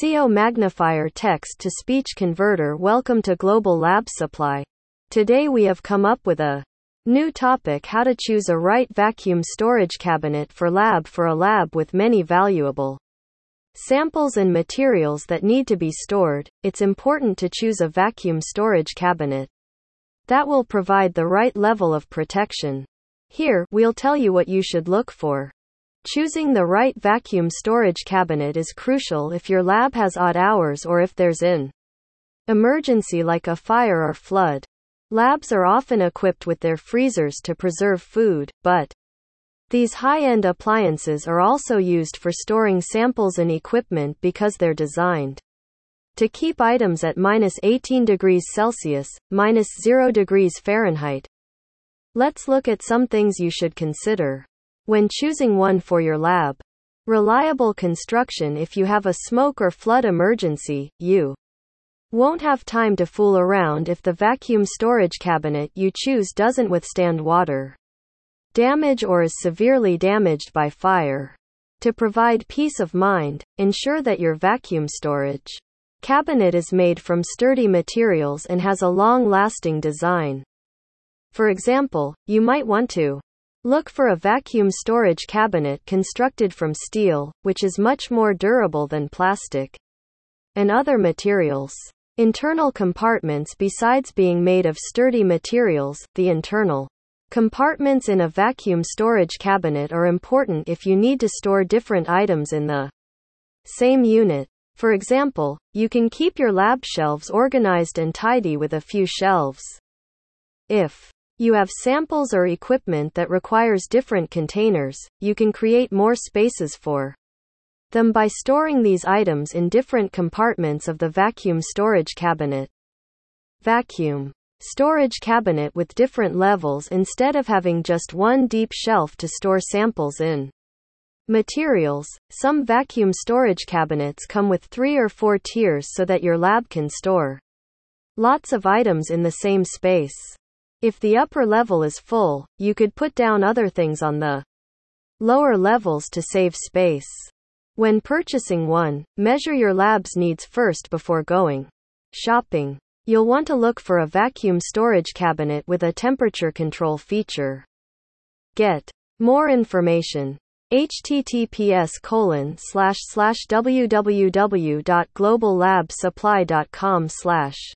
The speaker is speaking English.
CO magnifier text-to-speech converter. Welcome to Global Lab Supply. Today we have come up with a new topic: how to choose a right vacuum storage cabinet for lab. For a lab with many valuable samples and materials that need to be stored, it's important to choose a vacuum storage cabinet that will provide the right level of protection. Here, we'll tell you what you should look for. Choosing the right vacuum storage cabinet is crucial if your lab has odd hours or if there's an emergency like a fire or flood. Labs are often equipped with their freezers to preserve food, but these high-end appliances are also used for storing samples and equipment because they're designed to keep items at -18°C, -0°F. Let's look at some things you should consider when choosing one for your lab. Reliable construction. If you have a smoke or flood emergency, you won't have time to fool around if the vacuum storage cabinet you choose doesn't withstand water damage or is severely damaged by fire. To provide peace of mind, ensure that your vacuum storage cabinet is made from sturdy materials and has a long-lasting design. For example, you might want to look for a vacuum storage cabinet constructed from steel, which is much more durable than plastic and other materials. Internal compartments. Besides being made of sturdy materials, the internal compartments in a vacuum storage cabinet are important if you need to store different items in the same unit. For example, you can keep your lab shelves organized and tidy with a few shelves. If you have samples or equipment that requires different containers, you can create more spaces for them by storing these items in different compartments of the vacuum storage cabinet. Vacuum storage cabinet with different levels. Instead of having just one deep shelf to store samples in materials, some vacuum storage cabinets come with 3 or 4 tiers so that your lab can store lots of items in the same space. If the upper level is full, you could put down other things on the lower levels to save space. When purchasing one, measure your lab's needs first before going shopping. You'll want to look for a vacuum storage cabinet with a temperature control feature. Get more information: https://www.globallabsupply.com/.